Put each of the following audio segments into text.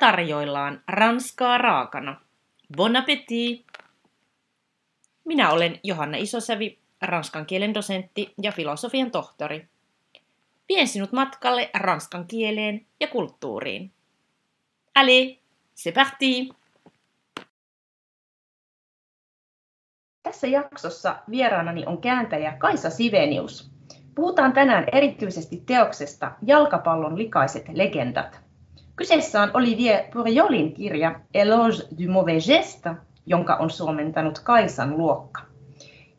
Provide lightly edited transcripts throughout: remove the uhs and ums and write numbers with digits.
tarjoillaan ranskaa raakana. Bon appétit! Minä olen Johanna Isosävi, ranskan kielen dosentti ja filosofian tohtori. Vien sinut matkalle ranskan kieleen ja kulttuuriin. Allez, c'est parti! Tässä jaksossa vieraanani on kääntäjä Kaisa Sivenius. Puhutaan tänään erityisesti teoksesta Jalkapallon likaiset legendat. Kyseessä on Olivier Bourjolin kirja Elange du mauvais geste, jonka on suomentanut Kaisan luokka.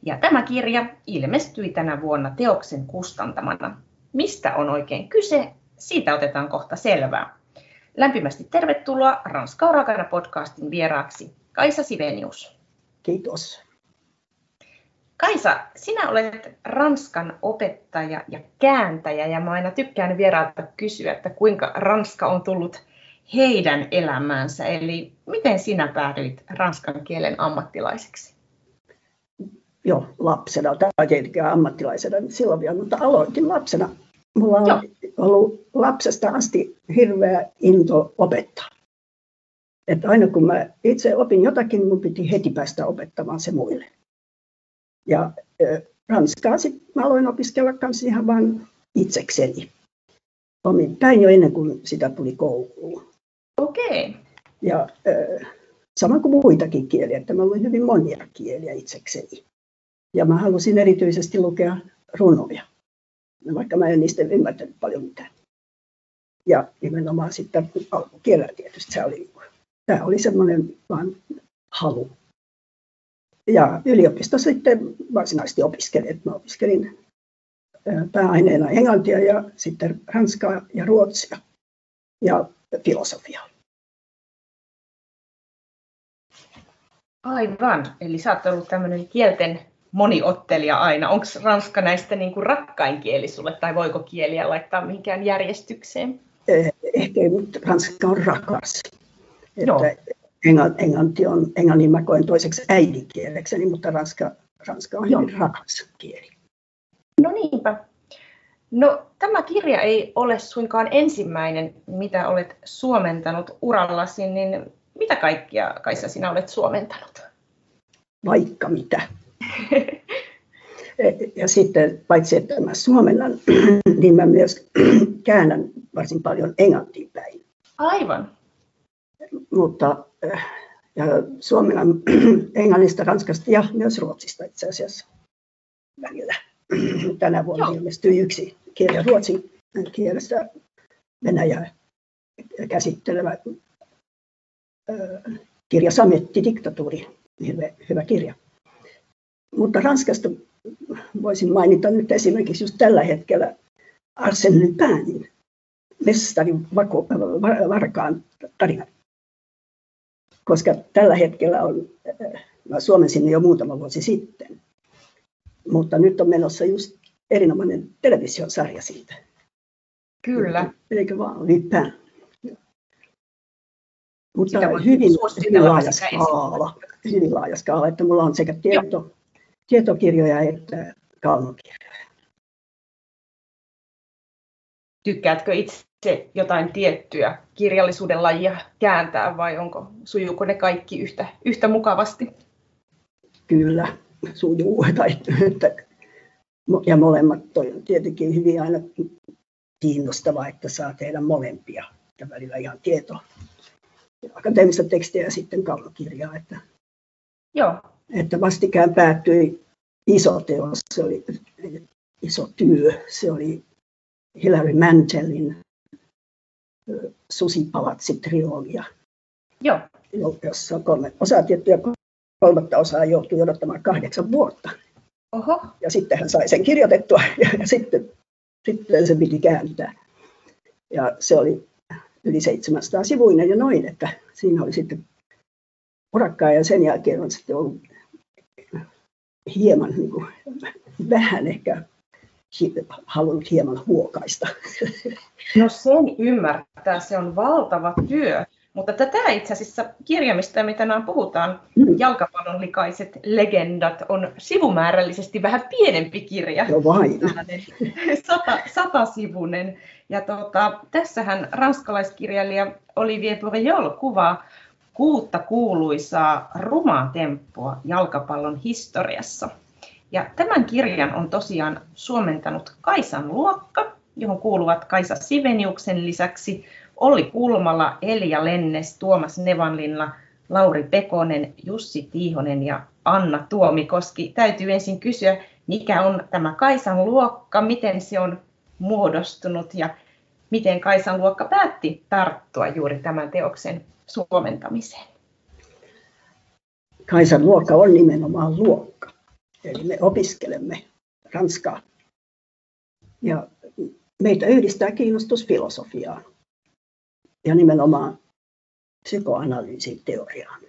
Ja tämä kirja ilmestyi tänä vuonna teoksen kustantamana. Mistä on oikein kyse? Siitä otetaan kohta selvää. Lämpimästi tervetuloa Ranskaa raakana -podcastin vieraaksi, Kaisa Sivenius. Kiitos. Kaisa, sinä olet Ranskan opettaja ja kääntäjä, ja mä aina tykkään vierailta kysyä, että kuinka Ranska on tullut heidän elämäänsä, eli miten sinä päädyit ranskan kielen ammattilaiseksi? Joo, lapsena, tai tietenkin ammattilaisena silloin vielä, mutta aloitin lapsena. Mulla on ollut lapsesta asti hirveä into opettaa. Että aina kun mä itse opin jotakin, mun piti heti päästä opettamaan se muille. Ja ranskaa sitten mä aloin opiskella kans ihan vaan itsekseni. Omin päin jo ennen kuin sitä tuli kouluun. Okei. Ja sama kuin muitakin kieliä, että mä luin hyvin monia kieliä itsekseni. Ja mä halusin erityisesti lukea runoja, vaikka mä en niistä ymmärtänyt paljon mitään. Ja nimenomaan sitten alkukielellä tietysti se oli, tämä oli semmoinen vaan halu. Ja yliopistossa sitten varsinaisesti opiskelin. Mä opiskelin pääaineena englantia ja sitten ranskaa ja ruotsia ja filosofiaa. Aivan. Eli sä oot ollut tämmöinen kielten moniottelija aina. Onko ranska näistä niin kuin rakkain kieli sulle, tai voiko kieliä laittaa mihinkään järjestykseen? Ehkä ei, mutta ranska on rakas. Joo. Englannin mä koen toiseksi äidinkielekseni, mutta ranska on hyvin rakas kieli. No niinpä. No, tämä kirja ei ole suinkaan ensimmäinen, mitä olet suomentanut urallasi, niin mitä kaikkia, Kaisa, sinä olet suomentanut? Vaikka mitä. Ja sitten paitsi, että mä suomennan, niin mä myös käännän varsin paljon englantiin päin. Aivan. Mutta ja suomena englannista, ranskasta ja myös ruotsista itse asiassa välillä. Tänä vuonna ilmestyi yksi kirja ruotsin kielestä Venäjää käsittelevä kirja Sametti, diktatuuri, hyvä kirja. Mutta Ranskasta voisin mainita nyt esimerkiksi just tällä hetkellä Arsène Lupinin Mestari Varkaan tarinat. Koska tällä hetkellä on, mä suomensin jo muutama vuosi sitten, mutta nyt on menossa just erinomainen televisiosarja siitä. Kyllä. Eikö vaan, Lupin. Mutta hyvin laaja skaala, että mulla on sekä tietokirjoja että kaunokirjoja. Tykkäätkö itse jotain tiettyä kirjallisuuden lajia kääntää, vai sujuuko ne kaikki yhtä mukavasti? Kyllä, sujuu. Ja molemmat on tietenkin hyvin aina kiinnostavaa, että saa tehdä molempia. Ja välillä ihan tietoa. Akateemista tekstiä ja sitten kaunokirjaa. Että vastikään päättyi iso teos, se oli iso työ, se oli Hilary Mantelin Susipalatsi-trilogia, jossa on kolme osaa tietty, ja kolmatta osaa joutui odottamaan 8 vuotta. Oho. Ja sitten hän sai sen kirjoitettua, ja sitten se piti kääntää. Ja se oli yli 700 sivuinen ja noin, että siinä oli sitten urakkaa, ja sen jälkeen on sitten ollut hieman, niin kuin, vähän ehkä halunnut hieman huokaista. No sen ymmärtää, se on valtava työ, Mutta tätä itse asiassa kirja, mistä me tänään puhutaan, Jalkapallon likaiset legendat, on sivumäärällisesti vähän pienempi kirja. No vain. 100-sivuinen. Ja tässähän ranskalaiskirjailija Olivier Bourjolin kuvaa 6 kuuluisaa rumaa temppua jalkapallon historiassa. Ja tämän kirjan on tosiaan suomentanut Kaisan luokka, johon kuuluvat Kaisa Siveniuksen lisäksi Olli Kulmala, Elia Lennes, Tuomas Nevanlinna, Lauri Pekonen, Jussi Tiihonen ja Anna Tuomikoski. Täytyy ensin kysyä, mikä on tämä Kaisan luokka, miten se on muodostunut ja miten Kaisan luokka päätti tarttua juuri tämän teoksen suomentamiseen. Kaisan luokka on nimenomaan luokka. Eli me opiskelemme ranskaa ja meitä yhdistää kiinnostus filosofiaan ja nimenomaan psykoanalyysin teoriaan.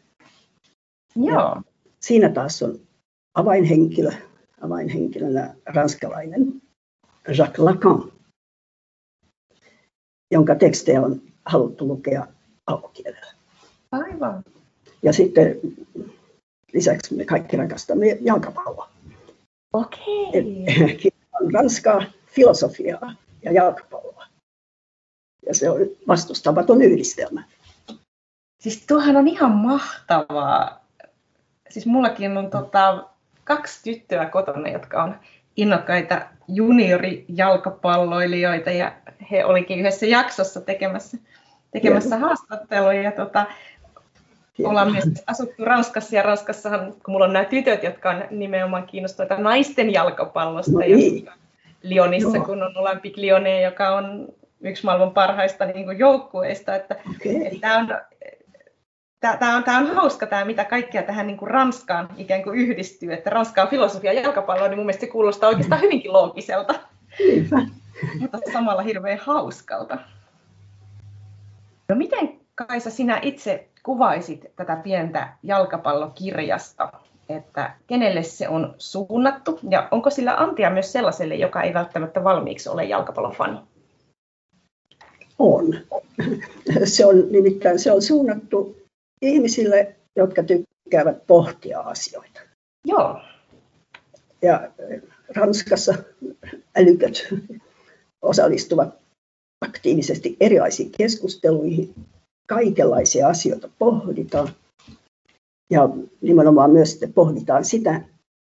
Joo. Siinä taas on avainhenkilönä ranskalainen Jacques Lacan, jonka tekstejä on haluttu lukea alkukielellä. Aivan. Ja sitten lisäksi me kaikki rakastamme jalkapalloa. Okei. Eli on ranskaa, filosofiaa ja jalkapalloa. Ja se on vastustamaton yhdistelmä. Siis tuohan on ihan mahtavaa. Siis mullakin on 2 tyttöä kotona, jotka on innokkaita juniorijalkapalloilijoita. Ja he olikin yhdessä jaksossa tekemässä haastatteluja. Ja ollaan myös asuttu Ranskassa, ja Ranskassahan, kun mulla on nämä tytöt, jotka on nimenomaan kiinnostuneita naisten jalkapallosta. No niin. Ja Lyonissa, joo, kun on Olympique Lyonnais, joka on yksi maailman parhaista niin joukkueista. Okay. Tämä on hauska, mitä kaikkea tähän niin kuin Ranskaan ikään kuin yhdistyy. Että Ranska on filosofia ja jalkapalloa, niin mun mielestä se kuulostaa oikeastaan hyvinkin loogiselta. Mutta samalla hirveän hauskalta. No miten, Kaisa, sinä itse kuvaisit tätä pientä jalkapallokirjasta, että kenelle se on suunnattu ja onko sillä antia myös sellaiselle, joka ei välttämättä valmiiksi ole jalkapallon fani? On. Se on suunnattu ihmisille, jotka tykkäävät pohtia asioita. Joo. Ja Ranskassa älyköt osallistuvat aktiivisesti erilaisiin keskusteluihin. Kaikenlaisia asioita pohditaan ja nimenomaan myös pohditaan sitä,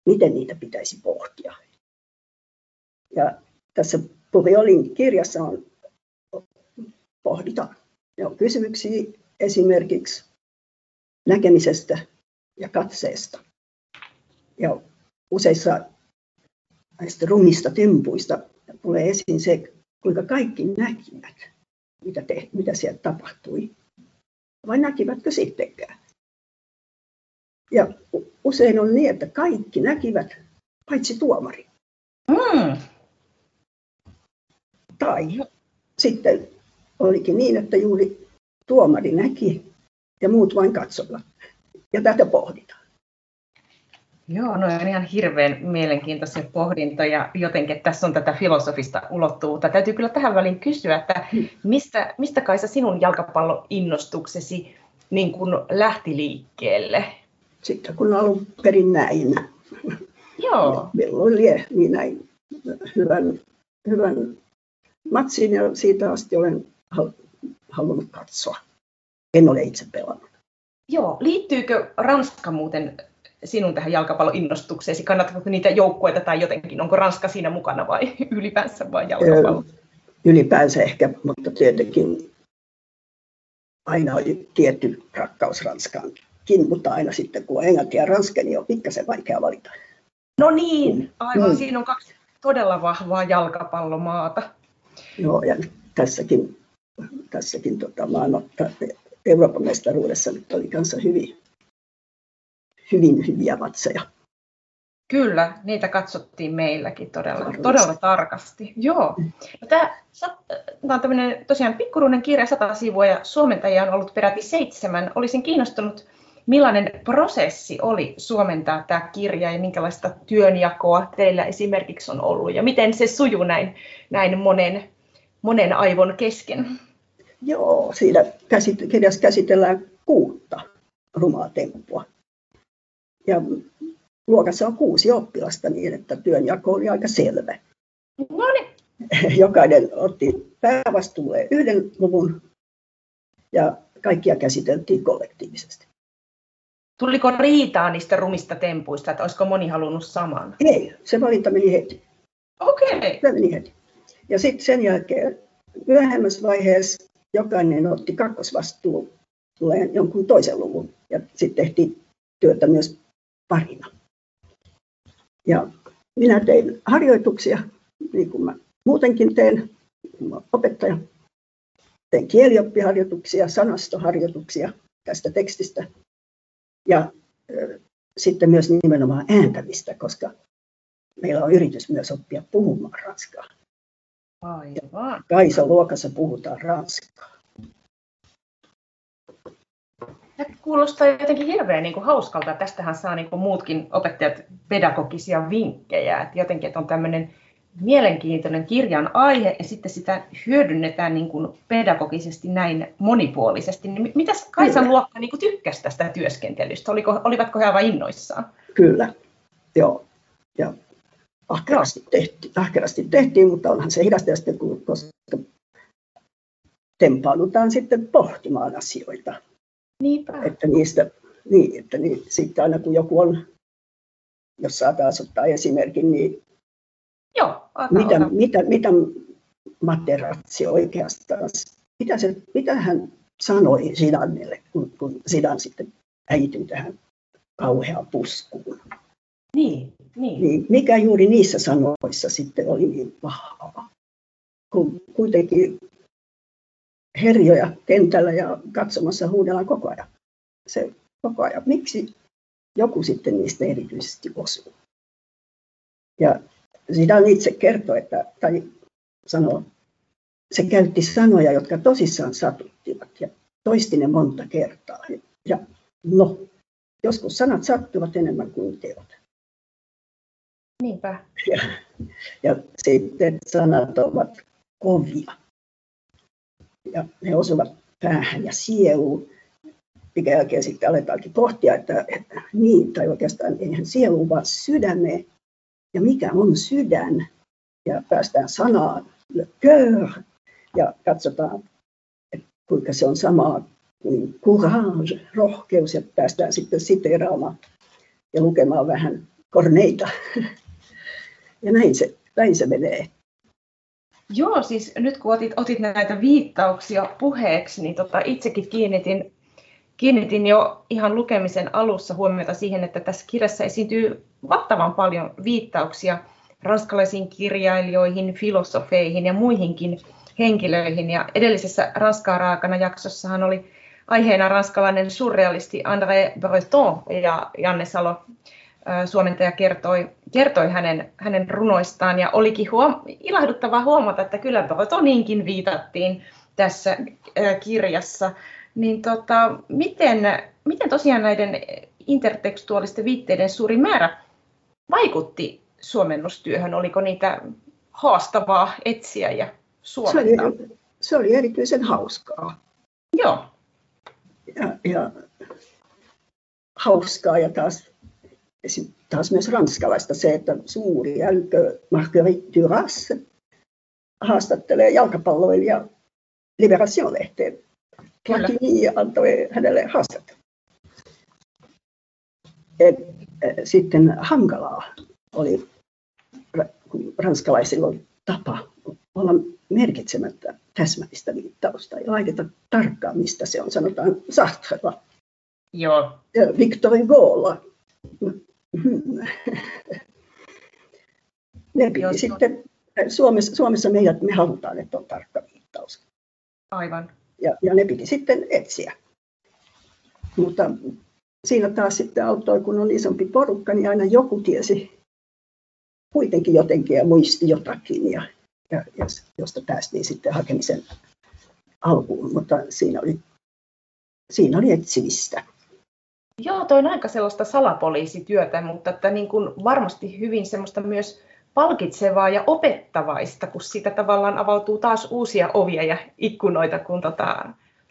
miten niitä pitäisi pohtia. Ja tässä Bourjolin kirjassa on pohditaan. Ne on kysymyksiä esimerkiksi näkemisestä ja katseesta. Ja useissa näistä rumista tympuista tulee esiin se, kuinka kaikki näkivät, mitä siellä tapahtui. Vai näkivätkö sittenkään? Ja usein on niin, että kaikki näkivät, paitsi tuomari. Tai sitten olikin niin, että juuri tuomari näki ja muut vain katsoivat. Ja tätä pohditaan. Joo, no on ihan hirveän mielenkiintoisia pohdintoja jotenkin, että tässä on tätä filosofista ulottuvuutta. Täytyy kyllä tähän väliin kysyä, että mistä Kaisa sinun jalkapalloinnostuksesi niin kuin lähti liikkeelle? Sitten kun alun perin näin. Joo. Milloin lie, niin näin hyvän matsin ja siitä asti olen halunnut katsoa. En ole itse pelannut. Joo, liittyykö Ranska muuten sinun tähän jalkapalloinnostukseesi? Kannattaako niitä joukkueita tai jotenkin? Onko Ranska siinä mukana vai ylipäänsä vain jalkapallo? Ylipäänsä ehkä, mutta tietenkin aina on tietty rakkaus Ranskaankin, mutta aina sitten kun on Englanti ja Ranska, niin on pikkasen vaikea valita. No niin, aivan. Siinä on 2 todella vahvaa jalkapallomaata. Joo, ja tässäkin Euroopan mestaruudessa nyt oli kanssa hyvin hyviä matseja. Kyllä, niitä katsottiin meilläkin todella tarkasti. Joo. No, tämä on tämmöinen tosiaan pikkuruinen kirja, 100 sivua, ja suomentajia on ollut peräti 7. Olisin kiinnostunut, millainen prosessi oli suomentaa tämä kirja ja minkälaista työnjakoa teillä esimerkiksi on ollut ja miten se sujuu näin monen aivon kesken? Joo, siinä kirjassa käsitellään 6 rumaa temppua. Ja luokassa on 6 oppilasta niin, että työnjako oli aika selvä. Jokainen otti päävastuulleen 1 luvun ja kaikkia käsiteltiin kollektiivisesti. Tuliko riitaa niistä rumista tempuista, että olisiko moni halunnut saman? Ei, se valinta meni heti. Okei. Se meni heti. Ja sitten sen jälkeen myöhemmässä vaiheessa jokainen otti kakkosvastuulleen jonkun toisen luvun ja sitten tehtiin työtä myös parina. Ja minä tein harjoituksia, niin kuin mä muutenkin teen, kun mä olen opettaja. Tein kielioppiharjoituksia, sanastoharjoituksia tästä tekstistä. Ja sitten myös nimenomaan ääntämistä, koska meillä on yritys myös oppia puhumaan ranskaa. Aivan. Kaisa-luokassa puhutaan ranskaa. Tämä kuulostaa jotenkin hirveän niin kuin hauskalta. Tästähän saa niin kuin muutkin opettajat pedagogisia vinkkejä. Että jotenkin että on tämmöinen mielenkiintoinen kirjan aihe ja sitten sitä hyödynnetään niin kuin pedagogisesti näin monipuolisesti. Niin mitäs Kaisan luokka niin kuin tykkäsi tästä työskentelystä? Olivatko he aivan innoissaan? Kyllä, joo. Ja ahkerasti tehtiin, mutta onhan se hidasta, koska tempaudutaan sitten pohtimaan asioita. Niinpä. Että niistä, niin, että niin, sitten aina kun joku on, jos saa taas ottaa esimerkin, niin mitä Materazzi oikeastaan, mitä hän sanoi Zidanelle, kun Zidane sitten äityi tähän kauheaan puskuun. Niin, mikä juuri niissä sanoissa sitten oli niin vahvaa, kun kuitenkin herjoja kentällä ja katsomassa huudellaan koko ajan. Miksi joku sitten niistä erityisesti osuu? Ja Zidane itse kertoi, se käytti sanoja, jotka tosissaan satuttivat ja toisti ne monta kertaa. Ja no, joskus sanat sattuvat enemmän kuin teot. Niinpä. Ja sitten sanat ovat kovia. Ja ne osuvat päähän ja sieluun, mikä jälkeen sitten aletaankin pohtia, että niin, tai oikeastaan eihän sieluun, vaan sydämeen. Ja mikä on sydän? Ja päästään sanaan le cœur ja katsotaan, kuinka se on samaa kuin courage, rohkeus, ja päästään sitten siteeraamaan ja lukemaan vähän Korneita. Ja näin se menee. Joo, siis nyt kun otit näitä viittauksia puheeksi, niin itsekin kiinnitin jo ihan lukemisen alussa huomiota siihen, että tässä kirjassa esiintyy vattavan paljon viittauksia ranskalaisiin kirjailijoihin, filosofeihin ja muihinkin henkilöihin. Ja edellisessä Ranskaa raakana -jaksossahan oli aiheena ranskalainen surrealisti André Breton, ja Janne Salo suomentaja kertoi hänen runoistaan, ja olikin ilahduttavaa huomata, että kyllä Bretoninkin viitattiin tässä kirjassa. Niin miten tosiaan näiden intertekstuaalisten viitteiden suuri määrä vaikutti suomennustyöhön? Oliko niitä haastavaa etsiä ja suomentaa? Se oli erityisen hauskaa. Joo. Ja hauskaa ja taas myös ranskalaista se, että suuri älykö Marguerite Duras haastattelee jalkapalloilija Liberation-lehteen. Platini antoi hänelle haastattelun. Sitten hankalaa oli, kun ranskalaisilla oli tapa olla merkitsemättä täsmällistä viittausta ja laiteta tarkkaan, mistä se on, sanotaan Sartrella. Joo. Victor Hugolla. Joo, sitten Suomessa me halutaan, että on tarkka viittaus. Aivan. Ja ne piti sitten etsiä. Mutta siinä taas sitten auttoi, kun on isompi porukka, niin aina joku tiesi kuitenkin jotenkin ja muisti jotakin, ja josta päästiin sitten hakemisen alkuun, mutta siinä oli etsimistä. Joo, toi on aika sellaista salapoliisityötä, mutta että niin kuin varmasti hyvin semmoista myös palkitsevaa ja opettavaista, kun siitä tavallaan avautuu taas uusia ovia ja ikkunoita, kun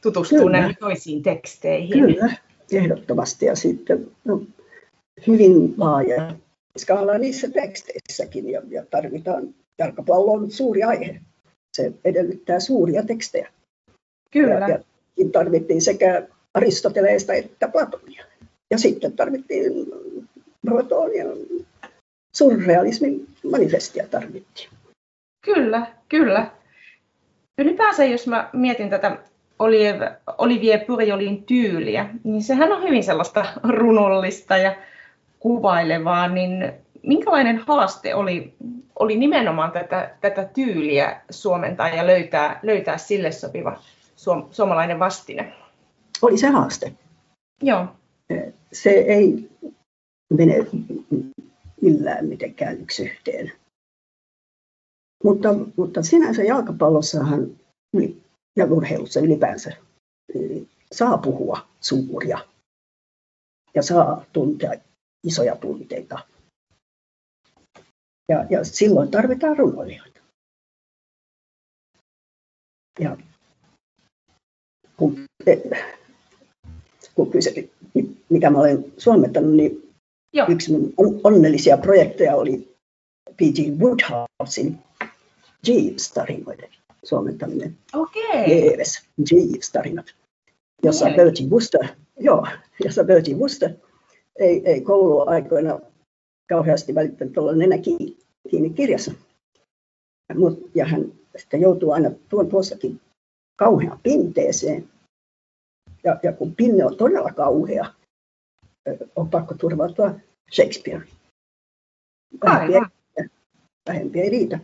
tutustuu näihin toisiin teksteihin. Kyllä, ehdottomasti. Ja sitten hyvin laaja skaala niissä teksteissäkin, ja tarvitaan, jalkapallo on suuri aihe. Se edellyttää suuria tekstejä. Kyllä. Ja tarvittiin sekä Aristoteleista että Platonia. Ja sitten tarvittiin Bretonia. Surrealismin manifestia tarvittiin. Kyllä, kyllä. Ylipäänsä jos mä mietin tätä Olivier Bourjolin tyyliä, niin sehän on hyvin sellaista runollista ja kuvailevaa, niin minkälainen haaste oli nimenomaan tätä tyyliä suomentaa ja löytää sille sopiva suomalainen vastine? Oli se haaste. Joo. Se ei mene millään mitenkään yksi yhteen. Mutta sinänsä jalkapallossahan ja urheilussa ylipäänsä saa puhua suuria ja saa tuntea isoja tunteita. Ja silloin tarvitaan runoilijoita. Ja kun kyse, mitä mä olen suomettanut, niin joo. Yksi onnellisia projekteja oli PG Woodhousein Jeeves-tarinoiden suomentaminen. Okei. Jeeves, Jeeves-tarinat, jossa Bertie Wooster ei kouluaikoina kauheasti välittänyt olla nenä kiinni kirjassa. Ja hän sitten joutuu aina tuossakin kauhean pinteeseen. Ja kun pinne on todella kauhea, on pakko turvautua Shakespeareen. Vähempi ei riitä.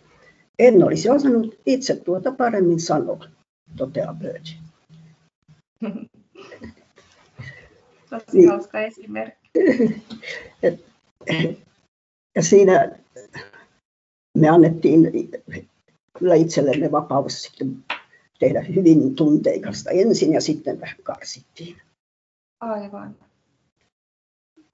En olisi osannut itse tuota paremmin sanoa, toteaa Bertie. Tosi hauska esimerkki. Ja siinä me annettiin kyllä itsellemme vapaus sitten tehdä hyvin tunteikasta ensin ja sitten vähän karsittiin. Aivan.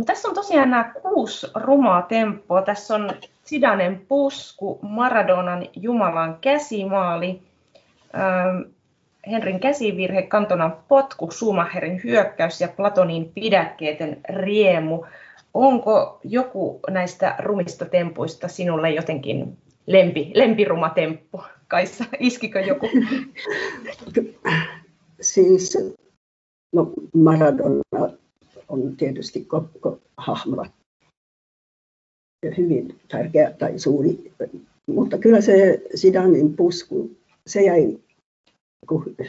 Tässä on tosiaan nämä 6 rumaa temppoa. Tässä on Zidanen pusku, Maradonan Jumalan käsimaali, Henrin käsivirhe, Kantonan potku, Schumacherin hyökkäys ja Platonin pidäkkeetön riemu. Onko joku näistä rumista tempuista sinulle jotenkin lempiruma temppu? Kaisa, iskikö joku? Siis no, Maradona on tietysti hahmolla hyvin tärkeä tai suuri, mutta kyllä se Zidanen pusku, se jäi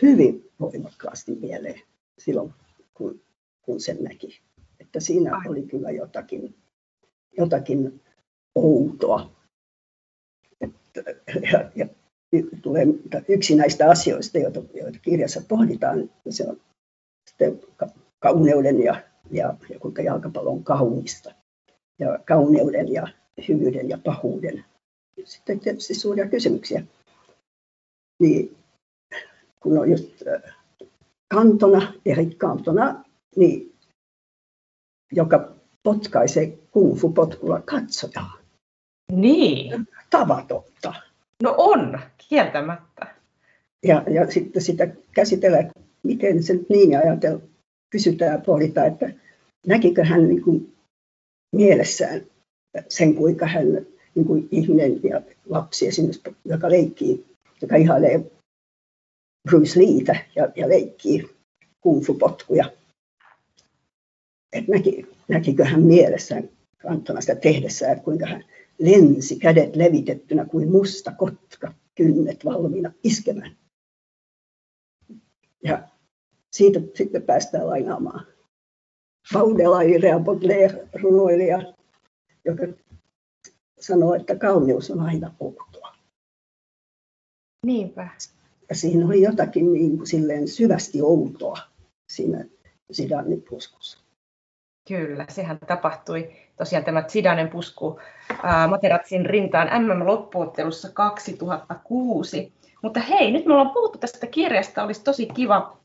hyvin voimakkaasti mieleen silloin, kun sen näki. Että siinä oli kyllä jotakin outoa. Ja yksi näistä asioista, joita kirjassa pohditaan, se on sitten kauneuden ja kuinka jalkapallo on kaunista. Ja kauneuden ja hyvyyden ja pahuuden. Sitten tietysti suuria kysymyksiä. Niin, kun on just Eric Cantona, niin, joka potkaisee kungfu-potkulla katsojaa. Niin. Tavatonta. No on, kieltämättä. Ja sitten sitä käsitellään, miten se nyt niin ajatellaan. Kysytään ja pohditaan, että näkikö hän niin kuin mielessään sen, kuinka hän niin kuin ihminen ja lapsi esimerkiksi, joka leikkii, joka ihailee Bruce Leeitä ja leikkii kungfu-potkuja. Että näkikö hän mielessään Cantona sitä tehdessään, että kuinka hän lensi kädet levitettynä kuin musta kotka, kynnet valmiina iskemään. Ja siitä sitten päästään lainaamaan Baudelaire ja Baudelaire runoilija, joka sanoo, että kauneus on aina outoa. Niinpä. Ja siinä oli jotakin niin kuin silleen syvästi outoa siinä Zidanen puskussa. Kyllä, sehän tapahtui. Tosiaan tämä Zidanen pusku Materazzin rintaan MM-loppuottelussa 2006. Mutta hei, nyt me ollaan puhuttu tästä kirjasta. Olisi tosi kiva,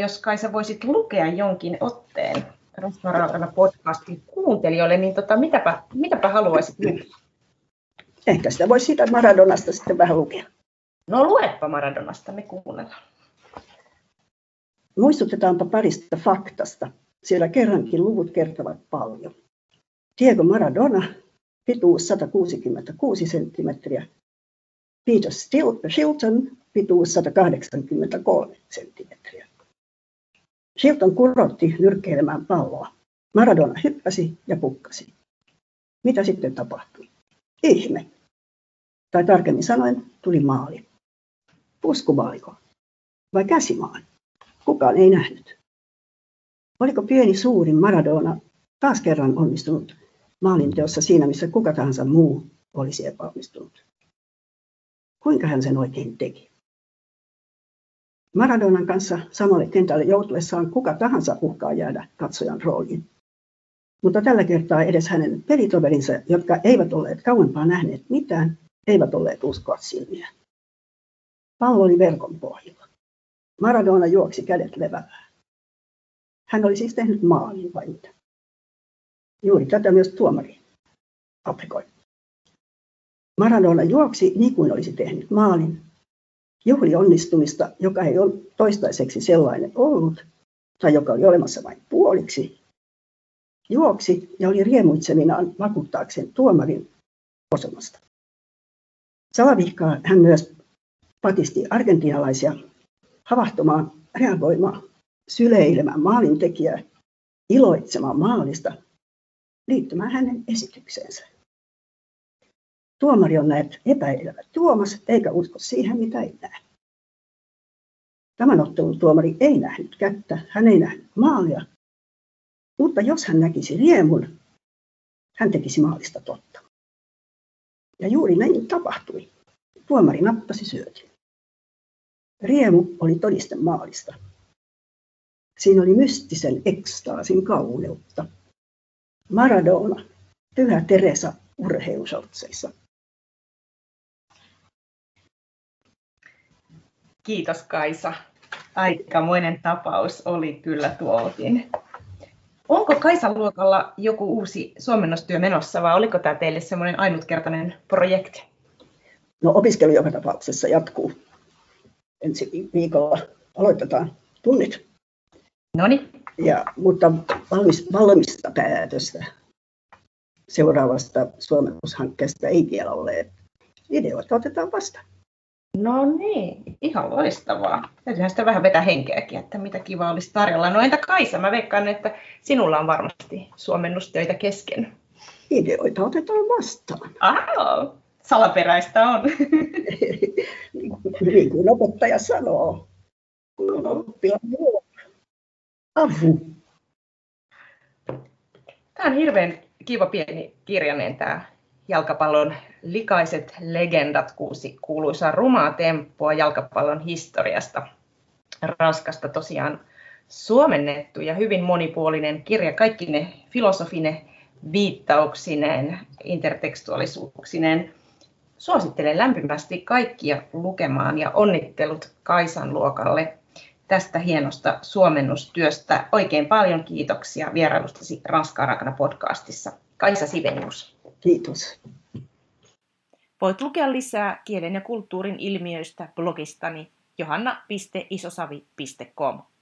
jos Kaisa voisit lukea jonkin otteen Ranskan podcastin kuuntelijoille, niin mitäpä haluaisit lukea? Ehkä sitä voi siitä Maradonasta sitten vähän lukea. No luepa Maradonasta, me kuunnellaan. Muistutetaanpa parista faktasta, siellä kerrankin luvut kertovat paljon. Diego Maradona, pituus 166 senttimetriä. Peter Shilton, pituus 183 senttimetriä. Shilton kurotti nyrkkeilemään palloa. Maradona hyppäsi ja pukkasi. Mitä sitten tapahtui? Ihme. Tai tarkemmin sanoen, tuli maali. Puskuvaaliko? Vai käsimaan? Kukaan ei nähnyt. Oliko pieni suuri Maradona taas kerran onnistunut maalinteossa siinä, missä kuka tahansa muu olisi epäonnistunut? Kuinka hän sen oikein teki? Maradonan kanssa samalle kentälle joutuessaan kuka tahansa uhkaa jäädä katsojan rooliin. Mutta tällä kertaa edes hänen pelitoverinsa, jotka eivät olleet kauempaa nähneet mitään, eivät olleet uskoa silmiä. Pallo oli verkon pohjilla. Maradona juoksi kädet levällään. Hän oli siis tehnyt maalin vai mitä? Juuri tätä myös tuomari aprikoi. Maradona juoksi niin kuin olisi tehnyt maalin. Juhli onnistumista, joka ei ole toistaiseksi sellainen ollut, tai joka oli olemassa vain puoliksi. Juoksi ja oli riemuitsevinaan vakuuttaakseen tuomarin osumasta. Salavihkaa hän myös patisti argentiinalaisia havahtumaan, reagoimaan, syleilemään maalintekijää, iloitsemaan maalista, liittymään hänen esitykseensä. Tuomari on näet epäilevä Tuomas, eikä usko siihen, mitä ei näe. Tämän ottelun tuomari ei nähnyt kättä, hän ei nähnyt maalia, mutta jos hän näkisi riemun, hän tekisi maalista totta. Ja juuri näin tapahtui. Tuomari nappasi syötin. Riemu oli todiste maalista. Siinä oli mystisen ekstaasin kauneutta. Maradona, Pyhä Teresa urheilusortseissa. Kiitos Kaisa. Aikamoinen tapaus oli kyllä tuokin. Onko Kaisan luokalla joku uusi suomennostyö menossa vai oliko tämä teille semmoinen ainutkertainen projekti? No opiskelu joka tapauksessa jatkuu. Ensi viikolla aloitetaan tunnit. Noniin. Mutta valmista päätöstä seuraavasta suomennoshankkeesta ei vielä ole. Ideoita otetaan vastaan. No niin, ihan loistavaa. Täytyyhän sitä vähän vetää henkeäkin, että mitä kivaa olisi tarjolla. No entä Kaisa, mä veikkaan, että sinulla on varmasti suomennustöitä kesken. Ideoita otetaan vastaan. Aha, salaperäistä on. Niin kuin opettaja sanoo, kun on oppilaan avu. Tämä on hirveän kiva pieni kirjanen tämä jalkapallon likaiset legendat, 6 kuuluisaa rumaa temppua jalkapallon historiasta. Ranskasta tosiaan suomennettu ja hyvin monipuolinen kirja, kaikki ne filosofine viittauksineen, intertekstuaalisuuksineen. Suosittelen lämpimästi kaikkia lukemaan ja onnittelut Kaisan luokalle tästä hienosta suomennustyöstä. Oikein paljon kiitoksia vierailustasi Ranskaa rakana podcastissa. Kaisa Sivenius. Kiitos. Voit lukea lisää kielen ja kulttuurin ilmiöistä blogistani johanna.isosavi.com.